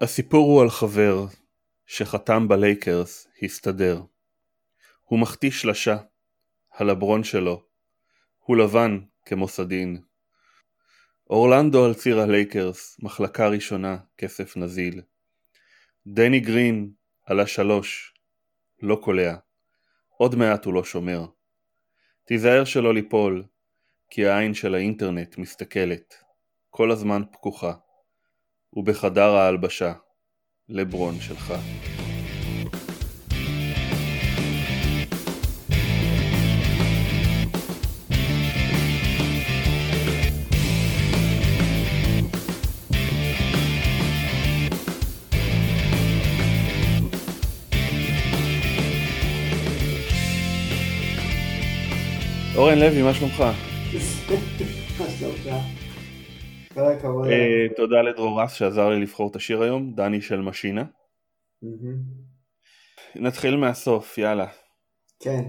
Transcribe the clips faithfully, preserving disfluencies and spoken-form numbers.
הסיפור הוא על חבר שחתם בלייקרס הסתדר. הוא מחטיא שלשה, הלברון שלו. הוא לבן כמו סדין. אורלנדו על ציר הלייקרס, מחלקה ראשונה, כסף נזיל. דני גרין על השלוש, לא קולע. עוד מעט הוא לא שומר. תיזהר שלא ליפול, כי העין של האינטרנט מסתכלת. כל הזמן פקוחה. ובחדר ההלבשה, לברון שלך. אורן לוי, מה שלומך? מה שלומך? כל הכבוד. תודה לדרור רס שעזר לי לבחור את השיר היום, דני של משינה. נתחיל מהסוף, יאללה. כן.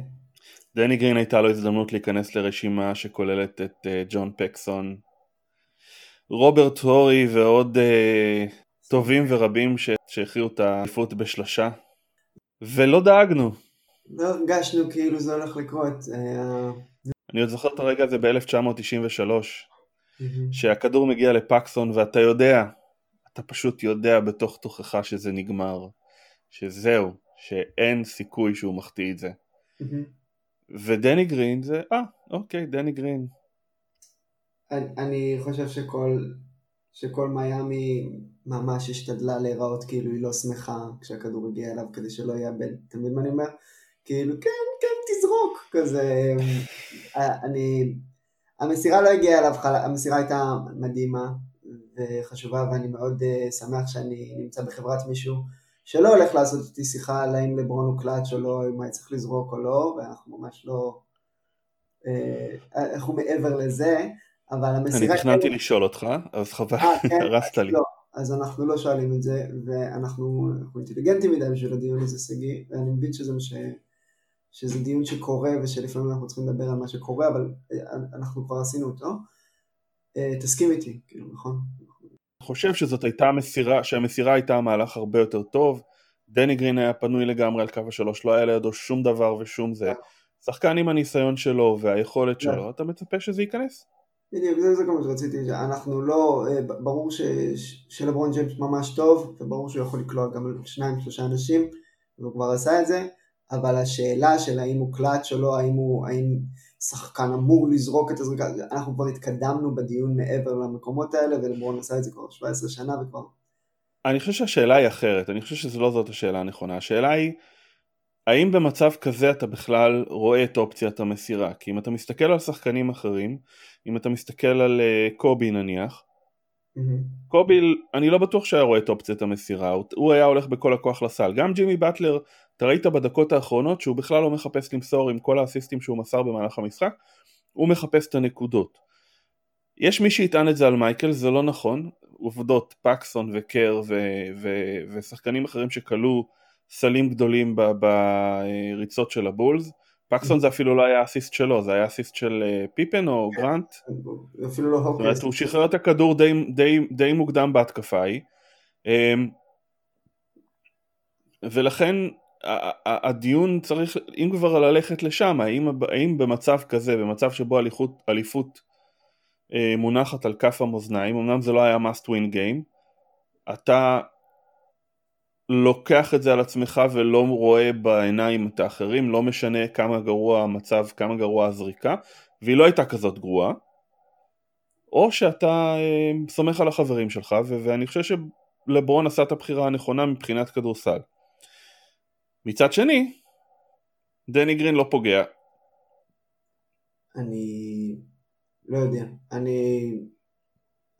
דני גרין הייתה לו הזדמנות להיכנס לרשימה שכוללת את ג'ון פקסון, רוברט הורי ועוד טובים ורבים שהכריעו את העדיפות בשלשה, ולא דאגנו. לא הרגשנו כאילו זה הולך לקרות. אני עוד זוכר את הרגע הזה ב-אלף תשע מאות תשעים ושלוש, שהכדור מגיע לפקסון ואתה יודע, אתה פשוט יודע בתוך תוכחה שזה נגמר, שזהו, שאין סיכוי שהוא מחטיא את זה. ודני גרין זה, אה, אוקיי, דני גרין. אני חושב שכל, שכל מיאמי ממש השתדלה להיראות כאילו היא לא שמחה כשהכדור הגיע אליו כדי שלא יאבד, אתה מבין מה אני אומר? כאילו, כן, כן, תזרוק, כזה, אני, המסירה לא הגיעה אליו, המסירה הייתה מדהימה וחשובה, ואני מאוד uh, שמח שאני נמצא בחברת מישהו שלא הולך לעשות אותי שיחה על האם לברון הוא קלאץ' או לא, אם היה צריך לזרוק או לא, ואנחנו ממש לא, uh, אנחנו מעבר לזה, אבל המסירה... אני תכננתי לשאול אותך, אז חבל, הרסת לי. לא. אז אנחנו לא שואלים את זה, ואנחנו אינטליגנטים מדי בשביל הדיון הזה, סגי, ואני מבין שזה, ש... שזה דיון שקורה, ושלפעמים אנחנו צריכים לדבר על מה שקורה, אבל אנחנו כבר עשינו אותו. תסכים איתי, כאילו, נכון? אני חושב שזאת הייתה מסירה, שהמסירה הייתה מהלך הרבה יותר טוב, דני גרין היה פנוי לגמרי על קו השלוש, לא היה לידו שום דבר ושום זה, שחקן עם הניסיון שלו והיכולת שלו, אתה מצפה שזה ייכנס? בדיוק, זה כמו שרציתי, אנחנו לא, ברור שלברון ג'יימס ממש טוב, וברור שהוא יכול לקלוע גם שניים, שלושה אנשים, והוא כבר עשה את זה, אבל השאלה של האם הוא קלאץ' או לא, האם הוא, האם שחקן אמור לזרוק את הזריקה, אנחנו כבר התקדמנו בדיון מעבר למקומות האלה, ולברון עשה את זה כבר שבע עשרה שנה וכבר. אני חושב שהשאלה היא אחרת, אני חושב שזו לא זאת השאלה הנכונה, השאלה היא, האם במצב כזה אתה בכלל רואה את אופציית המסירה? כי אם אתה מסתכל על שחקנים אחרים, אם אתה מסתכל על קובי נניח, קובי, אני לא בטוח שהיה רואה את אופציית המסירה, הוא היה הולך בכל הכוח לסל. גם ג'ימי בטלר, אתה ראית בדקות האחרונות שהוא בכלל לא מחפש למסור עם כל האסיסטים שהוא מסר במהלך המשחק, הוא מחפש את הנקודות. יש מי שיטען את זה על מייקל, זה לא נכון, עובדות פקסון וקר ושחקנים אחרים שקלו, סלים גדולים בריצות של הבולז, פקסון זה אפילו לא היה אסיסט שלו, זה היה אסיסט של פיפן או גרנט, אפילו לא הוקס, הוא שחרר את הכדור די מוקדם בהתקפה ההיא, ולכן הדיון צריך, אם כבר ללכת לשם, האם במצב כזה, במצב שבו אליפות מונחת על כף המאזניים, אמנם זה לא היה must win game, אתה... לוקח את זה על עצמך ולא רואה בעיניים את האחרים, לא משנה כמה גרוע המצב, כמה גרוע הזריקה, והיא לא הייתה כזאת גרועה, או שאתה אה, סומך על החברים שלך, ו- ואני חושב שלברון עשה את הבחירה הנכונה מבחינת כדורסל. מצד שני, דני גרין לא פוגע. אני לא יודע, אני,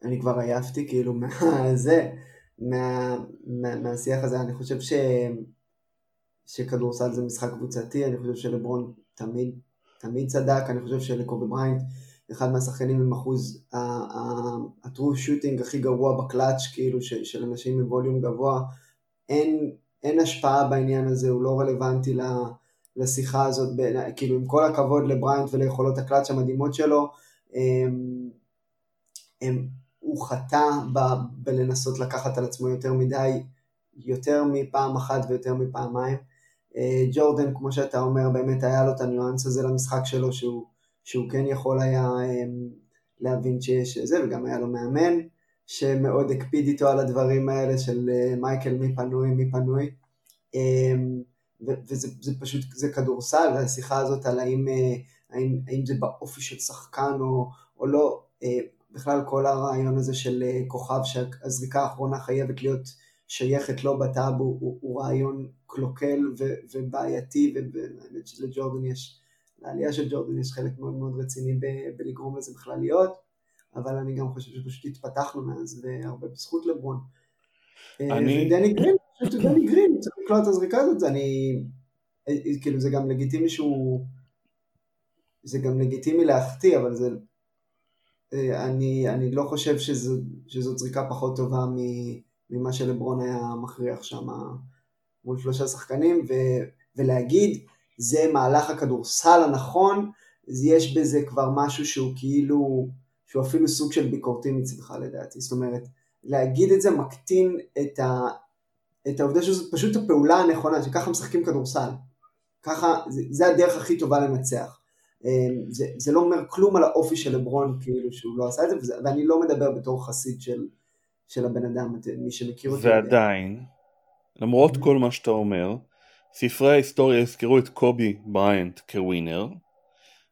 אני כבר עייפתי כאילו מה זה... מה, מה, מהשיח הזה, אני חושב ש, שכדורסל זה משחק קבוצתי, אני חושב שלברון תמיד, תמיד צדק, אני חושב שלקובי בריינט, אחד מהשחקנים עם אחוז, הטרו שוטינג הכי גרוע בקלאץ' כאילו, ש, של אנשים עם ווליום גבוה, אין, אין השפעה בעניין הזה, הוא לא רלוונטי לשיחה הזאת, בין, כאילו עם כל הכבוד לבריינט וליכולות הקלאץ' המדהימות שלו, הם, הם, הוא חטא בלנסות לקחת על עצמו יותר מדי, יותר מפעם אחת ויותר מפעמיים. ג'ורדן, כמו שאתה אומר, באמת היה לו את הניואנס הזה למשחק שלו, שהוא, שהוא כן יכול היה להבין שיש זה, וגם היה לו מאמן שמאוד הקפיד איתו על הדברים האלה של מייקל מי פנוי, מי פנוי, וזה זה פשוט, זה כדורסל, והשיחה הזאת על האם, האם, האם זה באופי של שחקן או, או לא, בכלל כל הרעיון הזה של כוכב שהזריקה האחרונה חייבת להיות שייכת לו בטאבו, הוא, הוא רעיון קלוקל ו, ובעייתי, ובאמת שלג'ורדן יש, לעלייה של ג'ורדן יש חלק מאוד מאוד רציני ב, בלגרום לזה בכלל להיות, אבל אני גם חושב שפשוט התפתחנו מאז, והרבה בזכות לברון. אני... ודני גרין, פשוט דני גרין, צריך לקלוע את הזריקה הזאת, אני, כאילו זה גם לגיטימי שהוא, זה גם לגיטימי להחטיא, אבל זה, אני, אני לא חושב שזו, שזו זריקה פחות טובה מ... ממה שלברון היה מכריח שם מול שלושה שחקנים, ו- ולהגיד, זה מהלך הכדורסל הנכון, אז יש בזה כבר משהו שהוא כאילו, שהוא אפילו סוג של ביקורתי מצליחה לדעתי, זאת אומרת, להגיד את זה מקטין את, ה- את העובדה שזאת פשוט הפעולה הנכונה, שככה משחקים כדורסל, ככה, זה, זה הדרך הכי טובה לנצח, זה, זה לא אומר כלום על האופי של לברון, כאילו שהוא לא עשה את זה, ואני לא מדבר בתור חסיד של, של הבן אדם, מי שמכיר אותי. ועדיין, למרות כל מה שאתה אומר, ספרי ההיסטוריה הזכירו את קובי בריינט כווינר,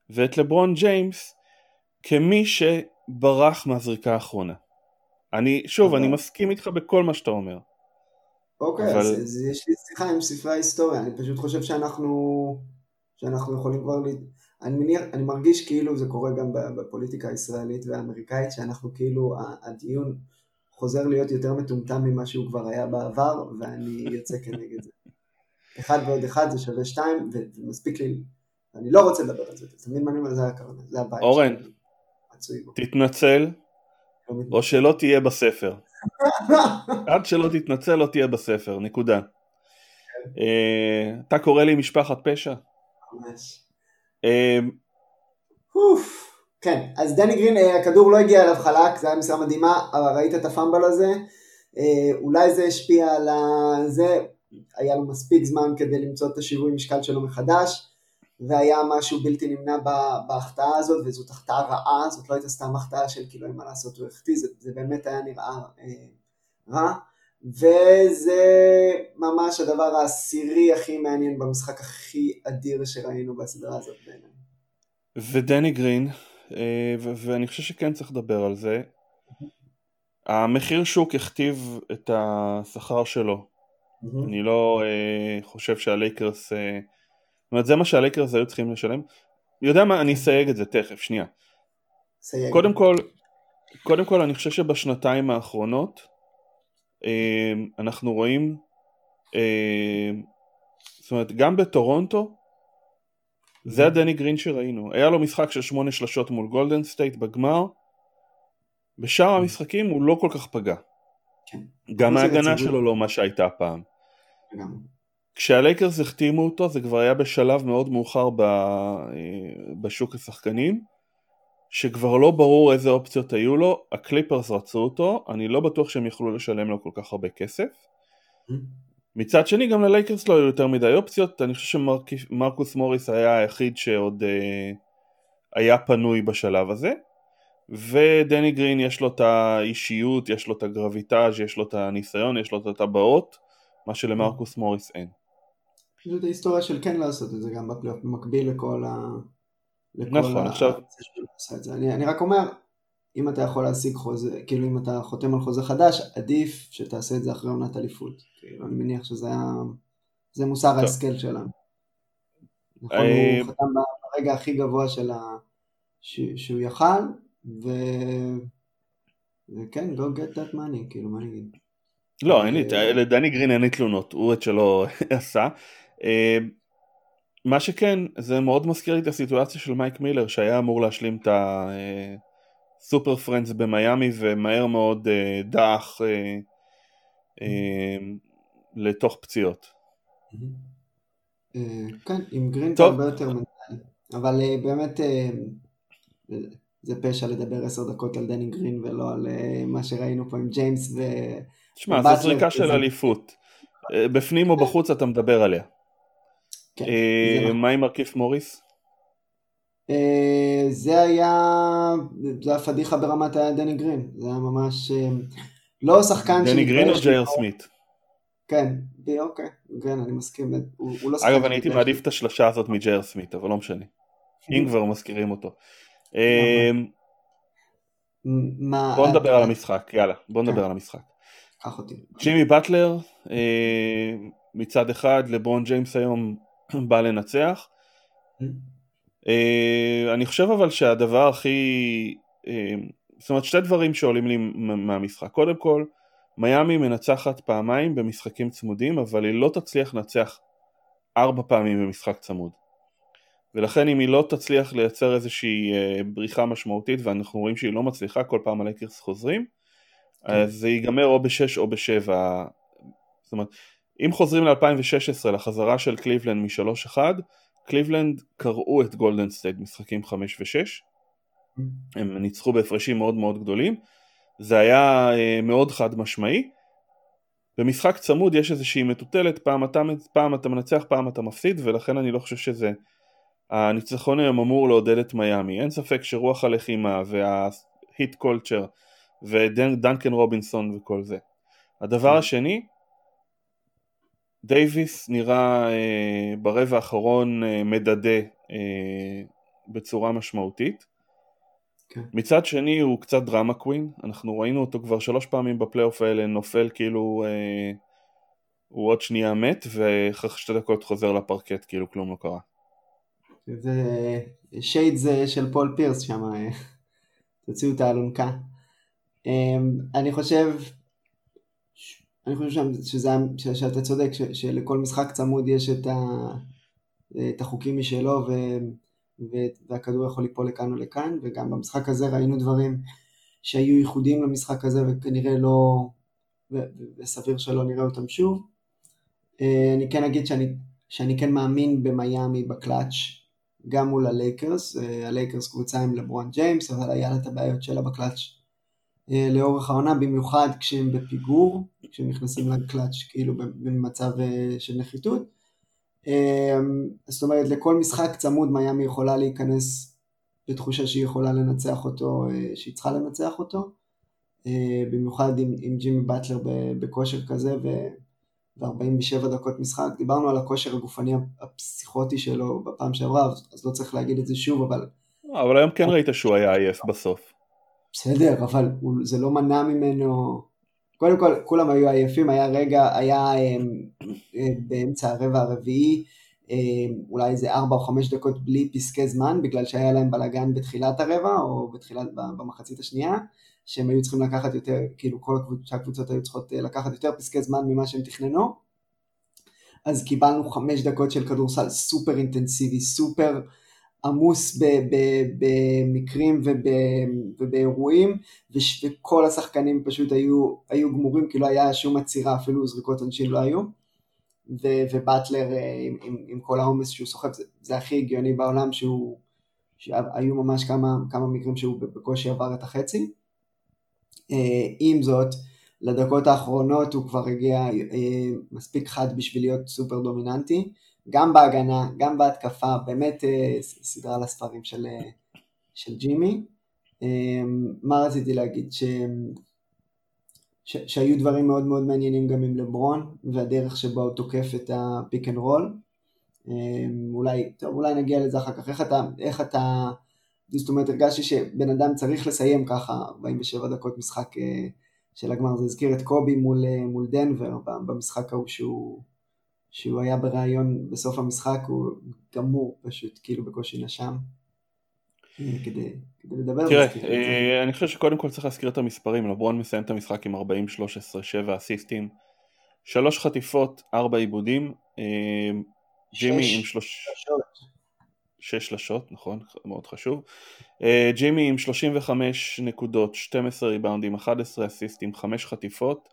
ואת לברון ג'יימס כמי שברח מהזריקה האחרונה. אני, שוב, אני מסכים איתך בכל מה שאתה אומר. אוקיי, אז יש לי שיחה עם ספרי ההיסטוריה, אני פשוט חושב שאנחנו, שאנחנו יכולים כבר, אני מרגיש כאילו זה קורה גם בפוליטיקה הישראלית והאמריקאית, שאנחנו כאילו, הדיון, חוזר להיות יותר מטומטם ממה שהוא כבר היה בעבר, ואני יוצא כנגד זה. אחד ועוד אחד זה שווה שתיים, ומספיק לי, אני לא רוצה לדבר על זה, תמיד מעניין על זה הכוונה, זה הבית. אורן, תתנצל, או שלא תהיה בספר. עד שלא תתנצל, לא תהיה בספר, נקודה. אתה קורא לי משפחת פשע? ממש. אוף. כן, אז דני גרין, הכדור לא הגיע אליו חלק, זה היה מסירה מדהימה, אבל ראית את הפאמבל הזה, אולי זה השפיע על זה, היה לו מספיק זמן כדי למצוא את השיווי משקל שלו מחדש, והיה משהו בלתי נמנע בהחטאה הזאת, וזאת החטאה רעה, זאת לא הייתה סתם החטאה של כאילו מה לעשות, הוא החטיא, זה, זה באמת היה נראה רע, וזה ממש הדבר העשירי הכי מעניין במשחק הכי אדיר שראינו בסדרה הזאת בינינו. ודני גרין, ו- ואני חושב שכן צריך לדבר על זה. המחיר שוק הכתיב את השכר שלו. אני לא uh, חושב שהלייקרס, uh, זאת אומרת, זה מה שהלייקרס היו צריכים לשלם. יודע מה, אני אסייג את זה תכף, שנייה. סייג. קודם כל, קודם כל אני חושב שבשנתיים האחרונות, uh, אנחנו רואים, uh, זאת אומרת, גם בטורונטו, זה הדני גרין שראינו. היה לו משחק של שמונה שלשות מול גולדן סטייט בגמר. בשאר המשחקים הוא לא כל כך פגע. גם ההגנה שלו לא מה שהייתה פעם. כשהלייקרס החתימו אותו, זה כבר היה בשלב מאוד מאוחר בשוק השחקנים, שכבר לא ברור איזה אופציות היו לו. הקליפרס רצו אותו, אני לא בטוח שהם יכלו לשלם לו כל כך הרבה כסף. מצד שני, גם ללייקרס לא היו יותר מדי אופציות, אני חושב שמרקוס מוריס היה היחיד שעוד אה, היה פנוי בשלב הזה, ודני גרין יש לו את האישיות, יש לו את הגרביטאז', יש לו את הניסיון, יש לו את הטבעות, מה שלמרקוס מוריס אין. זאת ההיסטוריה של כן לעשות את זה גם בפלייאוף, במקביל לכל ה... לכל נכון, ה... עכשיו... אני, אני רק אומר, אם אתה יכול להשיג חוזה, כאילו אם אתה חותם על חוזה חדש, עדיף שתעשה את זה אחרי עונת אליפות. כאילו אני מניח שזה היה, זה מוסר ההשכל שלנו. נכון, הוא חתם ברגע הכי גבוה של ה... שהוא יכל, ו... וכן, don't get that money, כאילו מה נגיד? לא, אין לי, לדני גרין אין לי תלונות, הוא את שלא עשה. מה שכן, זה מאוד מזכיר לי את הסיטואציה של מייק מילר, שהיה אמור להשלים את ה... סופר פרנדס במייאמי, ומהר מאוד אה, דח אה, אה, לתוך פציעות. אה, כן, עם גרין טוב. הרבה יותר מנהל. אבל אה, באמת, אה, זה פשע לדבר עשר דקות על דני גרין ולא על מה שראינו פה עם ג'יימס ו... תשמע, זו זריקה של אליפות. בפנים או בחוץ אתה מדבר עליה. מה עם מרכיף מוריס? זה היה... זה היה פדיחה ברמת דני גרין. זה היה ממש... לא שחקן... דני גרין או ג'ייר סמית? כן, אוקיי. כן, אני מסכים. אגב, אני הייתי מעדיף את השלושה הזאת מג'ייר סמית, אבל לא משנה. אם כבר מזכירים אותו. בוא נדבר על המשחק, יאללה, בוא נדבר על המשחק. ג'ימי בטלר מצד אחד, לברון ג'יימס היום בא לנצח. אני חושב אבל שהדבר הכי, זאת אומרת שתי דברים שעולים לי מהמשחק, קודם כל מיאמי מנצחת פעמיים במשחקים צמודים, אבל היא לא תצליח לנצח ארבע פעמים במשחק צמוד, ולכן אם היא לא תצליח לייצר איזושהי בריחה משמעותית, ואנחנו רואים שהיא לא מצליחה, כל פעם על הקרס חוזרים, אז זה ייגמר או בשש או בשבע. זאת אומרת, אם חוזרים ל-אלפיים ושש עשרה, לחזרה של קליבלנד מ-שלוש אחת, קליבלנד קראו את גולדן סטייט משחקים חמש ושש, הם ניצחו בהפרשים מאוד מאוד גדולים, זה היה מאוד חד משמעי, במשחק צמוד יש איזושהי מטוטלת, פעם אתה, פעם אתה מנצח, פעם אתה מפסיד, ולכן אני לא חושב שזה... הניצחון היום אמור לעודד את מיאמי, אין ספק שרוח הלחימה וההיט קולצ'ר ודנקן רובינסון וכל זה. הדבר השני, דייביס נראה אה, ברבע האחרון אה, מדדה אה, בצורה משמעותית. Okay. מצד שני הוא קצת דרמה קווין, אנחנו ראינו אותו כבר שלוש פעמים בפלייאוף האלה, נופל כאילו אה, הוא עוד שנייה מת, ואחר שתי דקות חוזר לפרקט כאילו כלום לא קרה. זה שייד זה של פול פירס שם, תוציאו את האלונקה. אני חושב, אני חושב שזה, שאתה צודק, שלכל משחק צמוד יש את, ה, את החוקים משלו, ו, והכדור יכול ליפול לכאן או לכאן, וגם במשחק הזה ראינו דברים שהיו ייחודיים למשחק הזה, וכנראה לא, וסביר שלא נראה אותם שוב. אני כן אגיד שאני, שאני כן מאמין במייאמי בקלאץ' גם מול הלייקרס, הלייקרס קבוצה עם לברון ג'יימס, אבל היה לה את הבעיות שלה בקלאץ' לאורך העונה, במיוחד כשהם בפיגור, כשהם נכנסים לקלאץ' כאילו במצב של נחיתות. זאת אומרת, לכל משחק צמוד מייאמי יכולה להיכנס בתחושה שהיא יכולה לנצח אותו, שהיא צריכה לנצח אותו, במיוחד עם, עם ג'ימי בטלר בכושר כזה ו... ב-ארבעים ושבע דקות משחק, דיברנו על הכושר הגופני הפסיכוטי שלו בפעם שעברה, אז לא צריך להגיד את זה שוב, אבל... אבל היום כן ראית שהוא היה עייף בסוף. בסדר, אבל זה לא מנע ממנו... קודם כל, כולם היו עייפים, היה רגע, היה באמצע הרבע הרביעי, אולי איזה ארבע או חמש דקות בלי פסקי זמן, בגלל שהיה להם בלגן בתחילת הרבע, או בתחילת במחצית השנייה, שהם היו צריכים לקחת יותר, כאילו כל הקבוצות היו צריכות לקחת יותר פסקי זמן ממה שהם תכננו, אז קיבלנו חמש דקות של כדורסל סופר אינטנסיבי, סופר עמוס במקרים ובאירועים, וכל השחקנים פשוט היו גמורים, כי לא היה שום עצירה, אפילו זריקות אנשים לא היו, ובטלר עם כל העומס שהוא סוחב, זה הכי הגיוני בעולם, שהיו ממש כמה מקרים שהוא בקושי עבר את החצי, עם זאת, לדקות האחרונות הוא כבר הגיע מספיק חד בשביל להיות סופר דומיננטי, גם בהגנה, גם בהתקפה, באמת סדרה לספרים של, של ג'ימי. מה רציתי להגיד? ש, ש, שהיו דברים מאוד מאוד מעניינים גם עם לברון, והדרך שבה הוא תוקף את הפיק אנד רול. אולי, טוב, אולי נגיע לזה אחר כך. איך אתה, איך אתה זאת אומרת, הרגשתי שבן אדם צריך לסיים ככה, ארבעים ושבע דקות משחק של הגמר, זה הזכיר את קובי מול, מול דנבר, במשחק ההוא שהוא, שהוא היה ברעיון בסוף המשחק, הוא גמור פשוט, כאילו בקושי נשם, כדי, כדי לדבר. תראה, אה, אני חושב שקודם כל צריך להזכיר את המספרים, לברון מסיים את המשחק עם ארבעים שלוש עשרה, שבע אסיסטים, שלוש חטיפות, ארבע עיבודים, אה, ג'ימי עם שלוש... שש שלשות, נכון, מאוד חשוב. ג'ימי עם שלושים וחמש נקודות, שתים עשרה ריבאונדים, אחת עשרה אסיסטים, חמש חטיפות,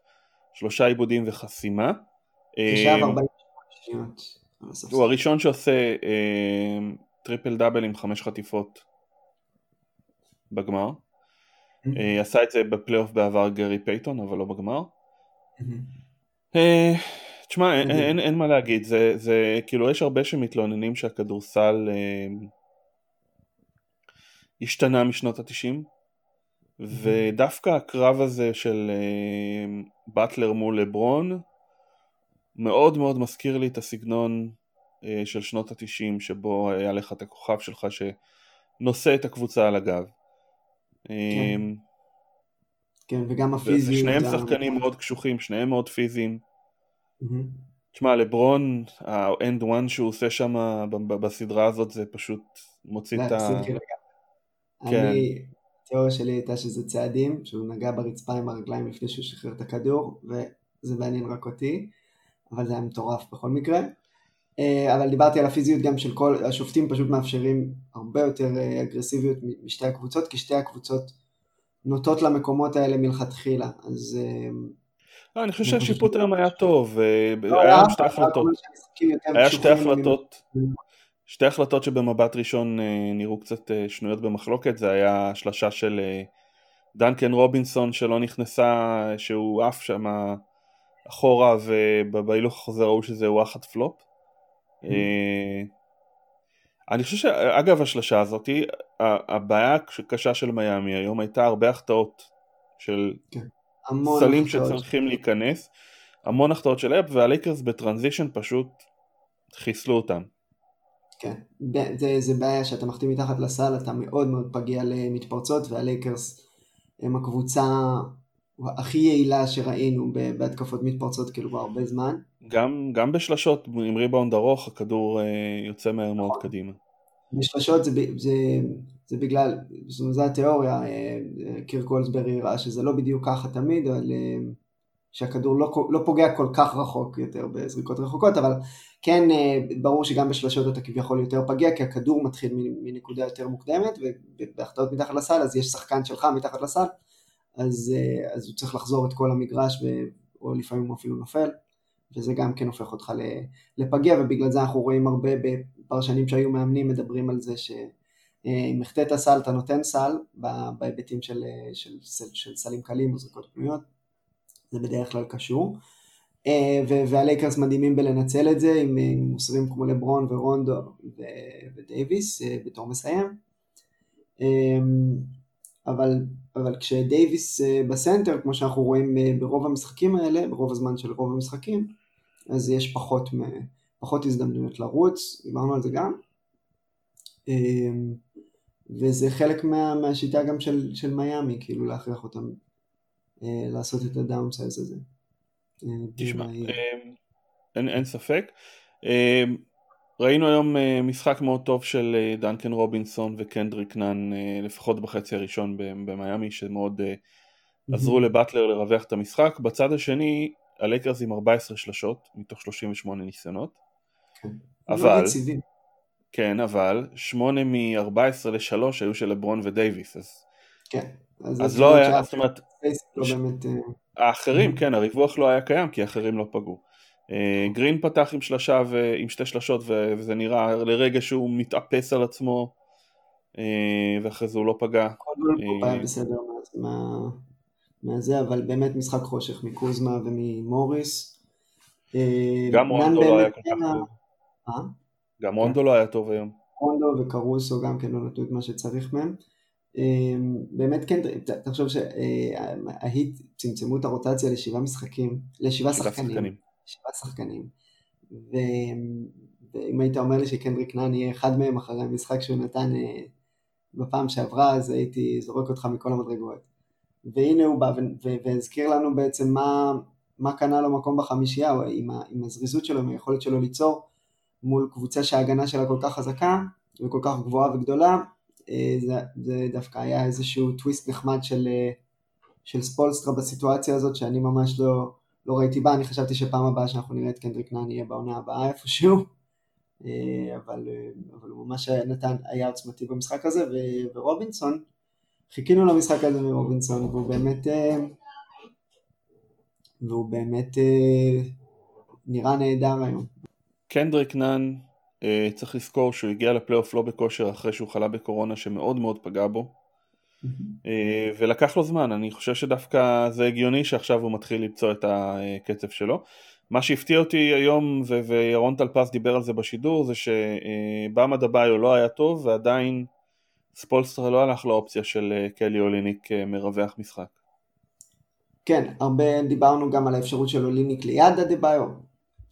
שלושה עיבודים וחסימה. הוא הראשון שעושה טריפל דאבל עם חמש חטיפות בגמר. Mm-hmm. עשה את זה בפלייאוף בעבר גרי פייטון, אבל לא בגמר. Mm-hmm. תשמע, mm-hmm. אין, אין מה להגיד, זה, זה, כאילו יש הרבה שמתלוננים שהכדורסל אה, השתנה משנות ה-תשעים, mm-hmm. ודווקא הקרב הזה של אה, בטלר מול לברון, מאוד מאוד מזכיר לי את הסגנון אה, של שנות ה-תשעים, שבו היה לך את הכוכב שלך שנושא את הקבוצה על הגב. כן, וגם הפיזיים, שניהם שחקנים מאוד קשוחים, שניהם מאוד פיזיים. תשמע, לברון, האנד וואן שהוא עושה שם בסדרה הזאת, זה פשוט מוציא את ה... אני, התיאוריה שלי הייתה שזה צעדים, שהוא נגע ברצפה עם הרגליים לפני שהוא שחרר את הכדור, וזה מעניין רק אותי, אבל זה היה מטורף בכל מקרה. אבל דיברתי על הפיזיות גם של כל, השופטים פשוט מאפשרים הרבה יותר אגרסיביות משתי הקבוצות, כי שתי הקבוצות נוטות למקומות האלה מלכתחילה, אז... לא, אני חושב שהשיפוט היום היה טוב, היה שתי החלטות, היה שתי החלטות, שתי החלטות שבמבט ראשון נראו קצת שנויות במחלוקת, זה היה השלשה של דנקן רובינסון שלא נכנסה, שהוא אף שם אחורה, ובהילוך החוזר ראו שזה וואחד פלופ, אני חושב שאגב השלשה הזאת הבעיה קשה של מיאמי היום הייתה הרבה החטאות של סלים שצריכים להיכנס, המון החטאות של אפ, והלייקרס בטרנזישן פשוט חיסלו אותם. כן, זה בעיה שאתה מחתים מתחת לסל, אתה מאוד מאוד פגיע למתפרצות, והלייקרס הם הקבוצה הכי יעילה שראינו בהתקפות מתפרצות כאילו הרבה זמן. גם, גם בשלשות, עם ריבאונד ארוך, הכדור אה, יוצא מהר מאוד קדימה. בשלשות זה, זה, זה בגלל, זו, זו התיאוריה, אה, קיר קולסברי ראה שזה לא בדיוק ככה תמיד, אבל אה, שהכדור לא, לא פוגע כל כך רחוק יותר בזריקות רחוקות, אבל כן, אה, ברור שגם בשלשות אתה כביכול יותר פגיע, כי הכדור מתחיל מנקודה יותר מוקדמת, ובהחטאות מתחת לסל, אז יש שחקן שלך מתחת לסל, אז, אה, אז הוא צריך לחזור את כל המגרש, ו, או לפעמים הוא אפילו נופל. וזה גם כן הופך אותך לפגיע, ובגלל זה אנחנו רואים הרבה בפרשנים שהיו מאמנים מדברים על זה שמחטאת הסל, אתה נותן סל, בהיבטים של, של, של, של סלים קלים או זריקות פנויות, זה בדרך כלל קשור, והלייקרס מדהימים בלנצל את זה, עם מוסרים כמו לברון ורונדו ודייביס בתור מסיים, אבל... אבל כשדייביס בסנטר, כמו שאנחנו רואים ברוב המשחקים האלה, ברוב הזמן של רוב המשחקים, אז יש פחות, פחות הזדמנויות לרוץ, דיברנו על זה גם, וזה חלק מה, מהשיטה גם של, של מייאמי, כאילו להכריח אותם לעשות את הדאונסייז הזה. תשמע, אין, אין ספק. ראינו היום משחק מאוד טוב של דנקן רובינסון וקנדריק נאן, לפחות בחצי הראשון במיאמי, שמאוד mm-hmm. עזרו לבטלר לרווח את המשחק. בצד השני, הלייקרס עם ארבע עשרה שלשות, מתוך שלושים ושמונה ניסיונות. כן. אבל, לא כן, אבל, שמונה מ-ארבע עשרה ל-שלוש היו של לברון ודייביס, אז... כן. אז, אז לא היה, זאת אומרת... לא ש... באמת... האחרים, mm-hmm. כן, הריווח לא היה קיים, כי האחרים לא פגעו. גרין פתח עם שלשה ועם שתי שלשות וזה נראה לרגע שהוא מתאפס על עצמו ואחרי זה הוא לא פגע. הוא היה בסדר מהזה, אבל באמת משחק חושך מקוזמה וממוריס. גם רונדו לא היה כל כך טוב. גם רונדו לא היה טוב היום. רונדו וקרוסו גם כן לא נתנו את מה שצריך מהם. באמת כן, תחשוב שההיט צמצמו את הרוטציה לשבעה משחקים, לשבעה שחקנים. שבעה שחקנים, ואם היית אומר לי שקנדריק נאן יהיה אחד מהם אחרי המשחק שהוא נתן בפעם שעברה, אז הייתי זורק אותך מכל המדרגות. והנה הוא בא והזכיר לנו בעצם מה קנה לו מקום בחמישייה, עם הזריזות שלו, עם היכולת שלו ליצור, מול קבוצה שההגנה שלה כל כך חזקה, וכל כך גבוהה וגדולה, זה דווקא היה איזשהו טוויסט נחמד של ספולסטרה בסיטואציה הזאת, שאני ממש לא... לא ראיתי בה, אני חשבתי שפעם הבאה שאנחנו נראה את קנדריק נאן יהיה בעונה הבאה איפשהו, אבל, אבל הוא ממש נתן, היה עוצמתי במשחק הזה, ו- ורובינסון, חיכינו למשחק הזה מרובינסון, והוא באמת, והוא באמת נראה נהדר היום. קנדריק נאן, צריך לזכור שהוא הגיע לפלייאוף לא בכושר, אחרי שהוא חלה בקורונה שמאוד מאוד פגע בו, ולקח לו זמן, אני חושב שדווקא זה הגיוני שעכשיו הוא מתחיל למצוא את הקצב שלו. מה שהפתיע אותי היום, וירון טלפס דיבר על זה בשידור, זה שבאם אדבאיו לא היה טוב, ועדיין ספולסטרה לא הלך לאופציה של קלי אוליניק מרווח משחק. כן, הרבה דיברנו גם על האפשרות של אוליניק ליד אדבאיו,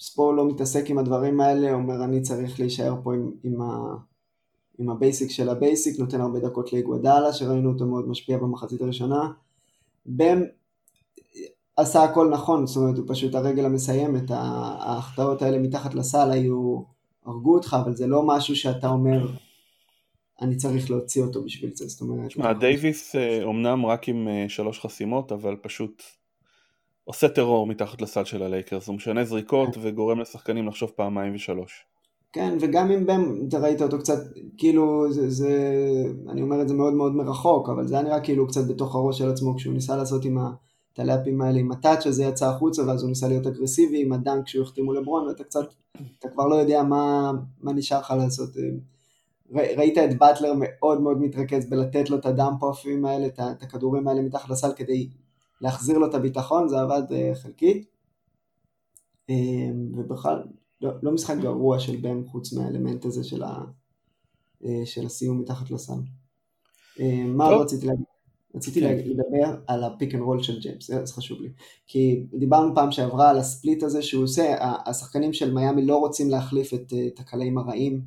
ספול לא מתעסק עם הדברים האלה, אומר אני צריך להישאר פה עם, עם ה... עם הבייסיק של הבייסיק, נותן הרבה דקות להיגוודאלה, שראינו אותו מאוד משפיע במחצית הראשונה. בם עשה הכל נכון, זאת אומרת, הוא פשוט הרגל המסיימת, ההחטאות האלה מתחת לסל היו, הרגו אותך, אבל זה לא משהו שאתה אומר, אני צריך להוציא אותו בשביל זה, זאת אומרת. הדייביס אומנם רק עם שלוש חסימות, אבל פשוט עושה טרור מתחת לסל של הלייקרס, הוא משנה זריקות וגורם לשחקנים לחשוב פעמיים ושלוש. כן, וגם אם בם, אתה ראית אותו קצת, כאילו, זה, זה, אני אומר את זה מאוד מאוד מרחוק, אבל זה היה נראה כאילו קצת בתוך הראש של עצמו, כשהוא ניסה לעשות עם הטלאפים האלה, עם הטאץ' הזה יצא החוצה, ואז הוא ניסה להיות אגרסיבי עם הדנק כשהוא החתימו לברון, ואתה קצת, אתה כבר לא יודע מה, מה נשאר לך לעשות. ראית את בטלר מאוד מאוד מתרכז בלתת לו את הדאמפ-אופים האלה, את הכדורים האלה מתחת לסל, כדי להחזיר לו את הביטחון, זה עבד חלקית, ובכלל... לא, לא משחק גרוע של בן חוץ מהאלמנט הזה של, ה, של הסיום מתחת לסל. מה רציתי להגיד? רציתי לדבר על הפיק אנד רול של ג'יימס, זה חשוב לי. כי דיברנו פעם שעברה על הספליט הזה שהוא עושה, השחקנים של מיאמי לא רוצים להחליף את, את הקלעים הרעים,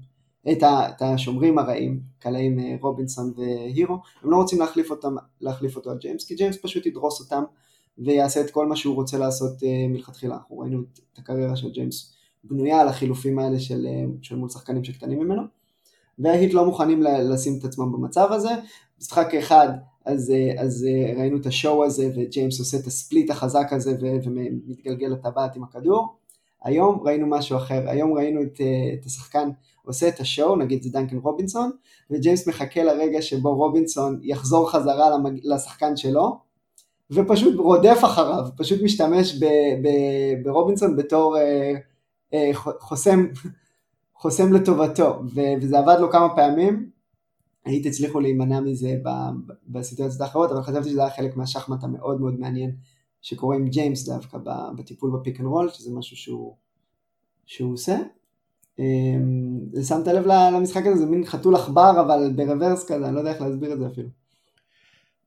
את, ה, את השומרים הרעים, קלעים רובינסון והירו, הם לא רוצים להחליף, אותם, להחליף אותו על ג'יימס, כי ג'יימס פשוט ידרוס אותם, ויעשה את כל מה שהוא רוצה לעשות מלכתחילה. אנחנו ראינו את הקריירה של ג'יימס, בנויה על החילופים האלה של, של מול שחקנים שקטנים ממנו, וההיט לא מוכנים לשים את עצמם במצב הזה. משחק אחד, אז, אז ראינו את השואו הזה, וג'יימס עושה את הספליט החזק הזה, ומתגלגל לטבעת עם הכדור. היום ראינו משהו אחר, היום ראינו את, את השחקן עושה את השואו, נגיד זה דנקן רובינסון, וג'יימס מחכה לרגע שבו רובינסון יחזור חזרה למג... לשחקן שלו, ופשוט רודף אחריו, פשוט משתמש ב, ב, ברובינסון בתור... חוסם, חוסם לטובתו, וזה עבד לו כמה פעמים. היית הצליחו להימנע מזה בסיטואציות האחרות, אבל חשבתי שזה היה חלק מהשחמט המאוד מאוד מעניין שקורה עם ג'יימס דווקא בטיפול בפיק אנד רול, שזה משהו שהוא, שהוא עושה. שמת לב למשחק הזה, זה מין חתול עכבר, אבל ברוורס כזה, אני לא יודע איך להסביר את זה אפילו.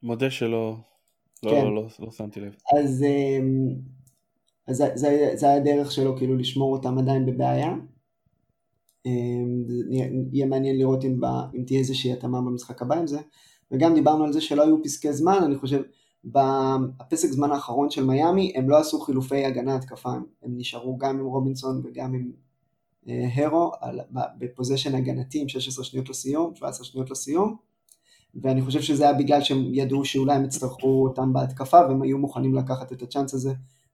מודה שלא, לא, כן. לא, לא, לא שמתי לב. אז... אז זה, זה, זה היה דרך שלו כאילו לשמור אותם עדיין בבעיה. יהיה מעניין לראות אם, בא, אם תהיה איזושהי התאמה במשחק הבא עם זה. וגם דיברנו על זה שלא היו פסקי זמן, אני חושב, בפסק זמן האחרון של מיאמי, הם לא עשו חילופי הגנה התקפה, הם נשארו גם עם רובינסון וגם עם הרו, על, בפוזשן הגנתיים, שש עשרה שניות לסיום, שבע עשרה שניות לסיום, ואני חושב שזה היה בגלל שהם ידעו שאולי הם הצטרכו אותם בהתקפה, והם היו מוכנים לקחת את הצ'אנס הזה,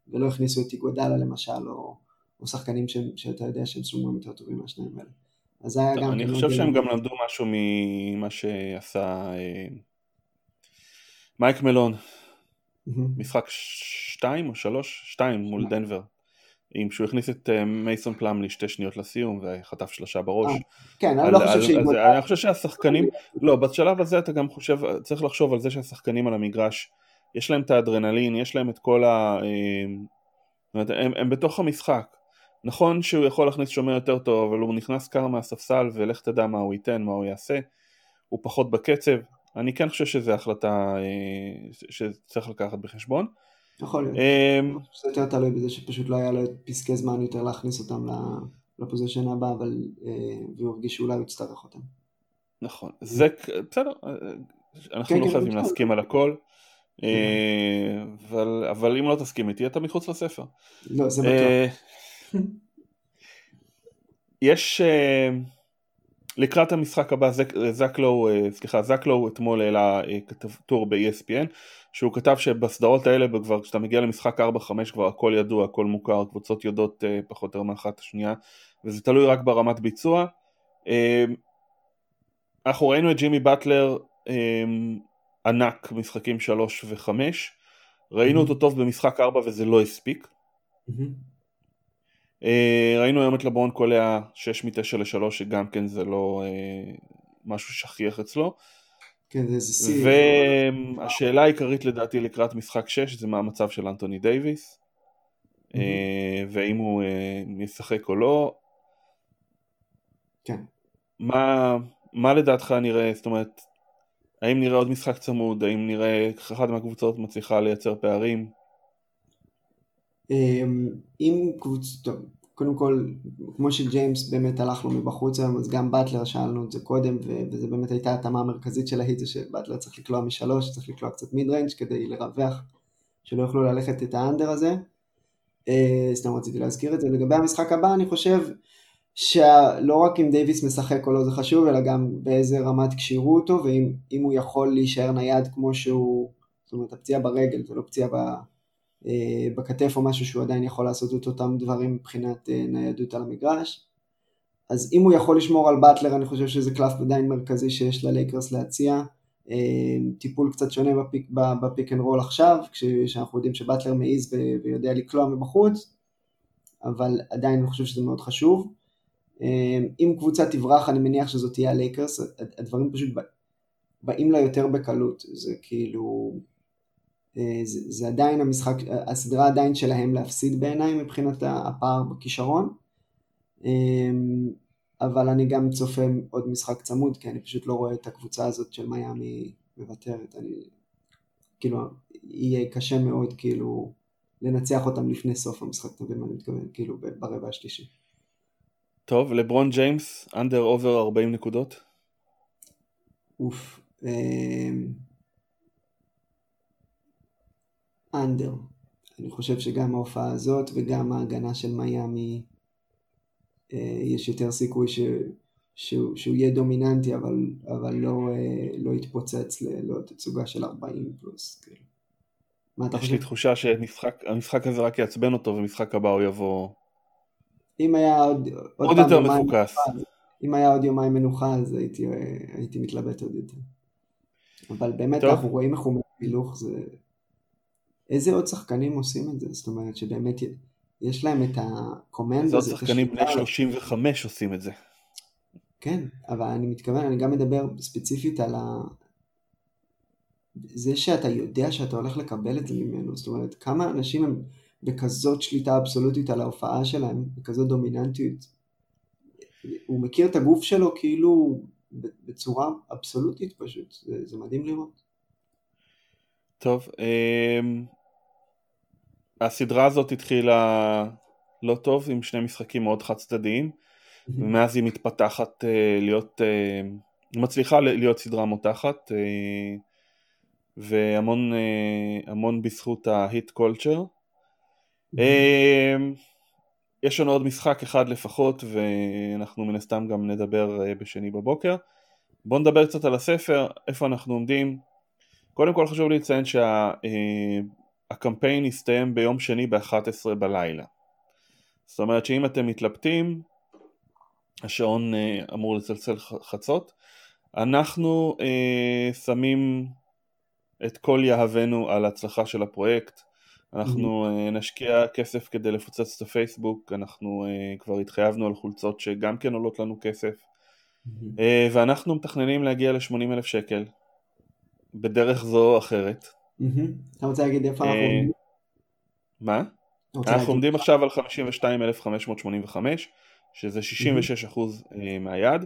ולא הכניסו את איגודלה למשל, או, או שחקנים ש, שאתה יודע שהם סומרים יותר טובים מהשניים האלה. אז היה גם... אני חושב שהם גם למדו משהו ממה שעשה אה, מייק מלון, משחק שתיים או שלוש? שתיים מול דנבר, עם שהוא הכניס את אה, מייסון פלאם לשתי שניות לסיום, וחטף שלושה בראש. אה, כן, אני על, לא חושב שאיגודלה... אני חושב שהשחקנים... לא, בשלב הזה אתה גם חושב, צריך לחשוב על זה שהשחקנים על המגרש, יש להם את האדרנלין, יש להם את כל ה... הם, הם בתוך המשחק. נכון שהוא יכול להכניס שומר יותר טוב, אבל הוא נכנס קר מהספסל, ולך תדע מה הוא ייתן, מה הוא יעשה. הוא פחות בקצב. אני כן חושב שזו החלטה שצריך לקחת בחשבון. יכול להיות. זה יותר תלוי בזה שפשוט לא היה לו פסקי זמן יותר להכניס אותם לפוזישן הבא, אבל הוא הרגיש שאולי הוא יצטרך אותם. נכון. זה... בסדר. אנחנו לא חייבים להסכים על הכל. אבל אבל אם לא תסכים איתי אתה מחוץ לספר. לא, זה בטוח. יש לקראת המשחק הבא, זקלו, סליחה, זקלו אתמול העלה טור ב-E S P N שהוא כתב שבסדרות האלה כבר כשאתה מגיע למשחק ארבע חמש כבר הכל ידוע, הכל מוכר, קבוצות יודעות פחות או יותר מאחת השנייה, וזה תלוי רק ברמת ביצוע. אנחנו ראינו את ג'ימי בטלר ענק משחקים שלוש וחמש, ראינו אותו טוב במשחק ארבע וזה לא הספיק. ראינו היום את לברון קולע שש מתשע לשלוש, שגם כן זה לא משהו שכיח אצלו. כן, זה איזה סי. והשאלה העיקרית לדעתי לקראת משחק שש, זה מה המצב של אנטוני דייביס, mm-hmm. ואם הוא ישחק או לא. כן. מה, מה לדעתך נראה, זאת אומרת, האם נראה עוד משחק צמוד, האם נראה אחת מהקבוצות מצליחה לייצר פערים? אם קבוצות, קודם כל, כמו שג'יימס באמת הלך לו מבחוץ, אז גם באטלר, שאלנו את זה קודם, וזה באמת הייתה התאמה המרכזית של ההיט, זה שבאטלר צריך לקלוע משלוש, צריך לקלוע קצת מיד ריינג' כדי לרווח, שלא יוכלו ללכת את האנדר הזה. סתם רציתי להזכיר את זה. לגבי המשחק הבא, אני חושב שלא רק אם דייביס משחק או לא זה חשוב, אלא גם באיזה רמת קשירו אותו, ואם הוא יכול להישאר נייד כמו שהוא, זאת אומרת, הפציעה ברגל, ולא פציעה ב... בכתף או משהו שהוא עדיין יכול לעשות את אותם דברים מבחינת ניידות על המגרש. אז אם הוא יכול לשמור על באטלר, אני חושב שזה קלף עדיין מרכזי שיש ללייקרס להציע, טיפול קצת שונה בפיק, בפיק אנד רול עכשיו, כשאנחנו יודעים שבאטלר מעיז ויודע לקלוע מבחוץ, אבל עדיין אני חושב שזה מאוד חשוב. אם קבוצה תברח, אני מניח שזו תהיה הלייקרס, הדברים פשוט באים לה יותר בקלות, זה כאילו... זה, זה עדיין המשחק, הסדרה עדיין שלהם להפסיד בעיניי מבחינת הפער בכישרון, אבל אני גם צופה עוד משחק צמוד, כי אני פשוט לא רואה את הקבוצה הזאת של מיאמי מבטרת, אני, כאילו, יהיה קשה מאוד, כאילו, לנצח אותם לפני סוף המשחק, תבין מה אני מתכוון, כאילו, ברבע השלישי. טוב, לברון ג'יימס, אנדר אובר ארבעים נקודות? אוף, אה... אנדר. אני חושב שגם ההופעה הזאת וגם ההגנה של מיאמי, אה, יש יותר סיכוי ש, שהוא, שהוא יהיה דומיננטי, אבל, אבל לא, אה, לא יתפוצץ ללא תצוגה של ארבעים פלוס. כן. מה אתה חושב? יש לי תחושה שהמשחק הזה רק יעצבן אותו, ומשחק הבא הוא יבוא אם היה עוד, עוד, עוד יותר מפוקס. אם היה עוד יומיים מנוחה, אז הייתי, הייתי מתלבט עוד יותר. אבל באמת טוב. אנחנו רואים איך הוא מילוך, זה... איזה עוד שחקנים עושים את זה? זאת אומרת שבאמת יש להם את הקומנד הזה. איזה עוד שחקנים בני שלושים וחמש עושים את זה. כן, אבל אני מתכוון, אני גם מדבר ספציפית על ה... זה שאתה יודע שאתה הולך לקבל את זה ממנו. זאת אומרת, כמה אנשים הם בכזאת שליטה אבסולוטית על ההופעה שלהם, בכזאת דומיננטיות. הוא מכיר את הגוף שלו כאילו בצורה אבסולוטית פשוט. זה, זה מדהים לראות. טוב, הסדרה הזאת התחילה לא טוב, עם שני משחקים מאוד חד צדדיים, ומאז היא מתפתחת להיות, מצליחה להיות סדרה מותחת, והמון המון בזכות ההיט קולצ'ר. יש לנו עוד משחק אחד לפחות, ואנחנו מן הסתם גם נדבר בשני בבוקר. בואו נדבר קצת על הספר, איפה אנחנו עומדים. קודם כל חשוב לי לציין שהקמפיין יסתיים ביום שני ב-אחת עשרה בלילה. זאת אומרת שאם אתם מתלבטים, השעון אמור לצלצל חצות. אנחנו שמים את כל יהבנו על ההצלחה של הפרויקט. אנחנו נשקיע כסף כדי לפוצץ את הפייסבוק. אנחנו כבר התחייבנו על חולצות שגם כן עולות לנו כסף. ואנחנו מתכננים להגיע ל-שמונים אלף שקל. בדרך זו או אחרת. אתה רוצה להגיד איפה אנחנו עומדים? מה? אנחנו עומדים עכשיו על חמישים ושתיים אלף חמש מאות שמונים וחמש, שזה שישים ושש אחוז מהיעד.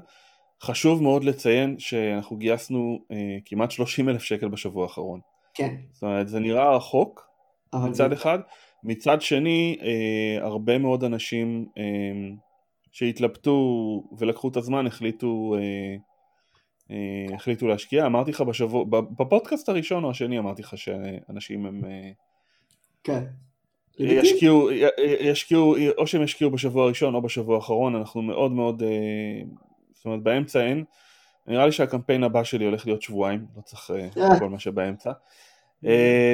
חשוב מאוד לציין שאנחנו גייסנו כמעט שלושים אלף שקל בשבוע האחרון. כן. זאת אומרת, זה נראה רחוק מצד אחד. מצד שני, הרבה מאוד אנשים שהתלבטו ולקחו את הזמן, החליטו... החליטו להשקיע. אמרתי לך בשבוע, בפודקאסט הראשון או השני אמרתי לך שאנשים הם ישקיעו, ישקיעו, או שהם ישקיעו בשבוע הראשון או בשבוע האחרון. אנחנו מאוד מאוד, זאת אומרת באמצע אין, נראה לי שהקמפיין הבא שלי הולך להיות שבועיים, לא צריך כל מה שבאמצע,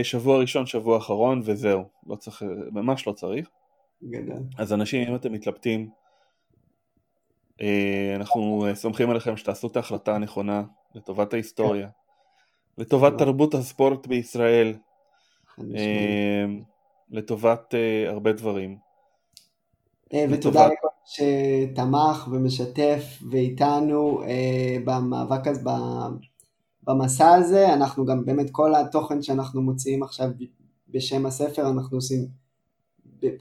שבוע ראשון, שבוע האחרון וזהו, לא צריך, ממש לא צריך. אז אנשים, אם אתם מתלבטים, אנחנו סומכים עליכם שתעשו את ההחלטה הנכונה לטובת ההיסטוריה, לטובת תרבות הספורט בישראל, לטובת הרבה דברים. ותודה לכל שתמך ומשתף ואיתנו במאבק הזה, במסע הזה, אנחנו גם באמת כל התוכן שאנחנו מוציאים עכשיו בשם הספר, אנחנו עושים,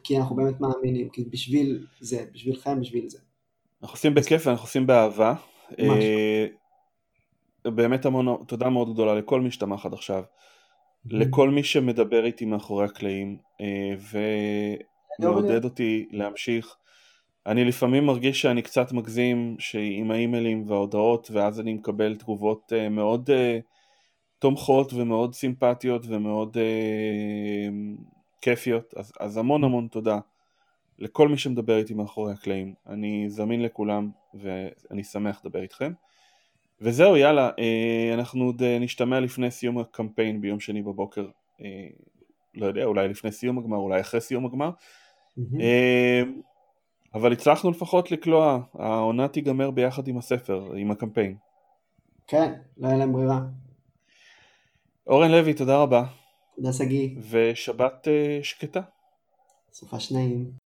כי אנחנו באמת מאמינים, כי בשביל זה, בשבילכם, בשביל זה. אנחנו עושים בכיף ואנחנו עושים באהבה. באמת המון, תודה מאוד גדולה לכל מי שתמך עד עכשיו, לכל מי שמדבר איתי מאחורי הקלעים, ומעודד אותי להמשיך. אני לפעמים מרגיש שאני קצת מגזים עם האימיילים וההודעות, ואז אני מקבל תגובות מאוד תומכות ומאוד סימפטיות ומאוד כיפיות, אז, אז המון המון תודה לכל מי שמדבר איתי מאחורי הקלעים. אני זמין לכולם ואני שמח לדבר איתכם. וזהו, יאללה, אנחנו עוד נשתמע לפני סיום הקמפיין ביום שני בבוקר, לא יודע, אולי לפני סיום הגמר, אולי אחרי סיום הגמר, אבל הצלחנו לפחות לקלוע, העונה תיגמר ביחד עם הספר, עם הקמפיין. כן, לא היה להם ברירה. אורן לוי, תודה רבה. תודה סגי. ושבת שקטה. סופה שניים.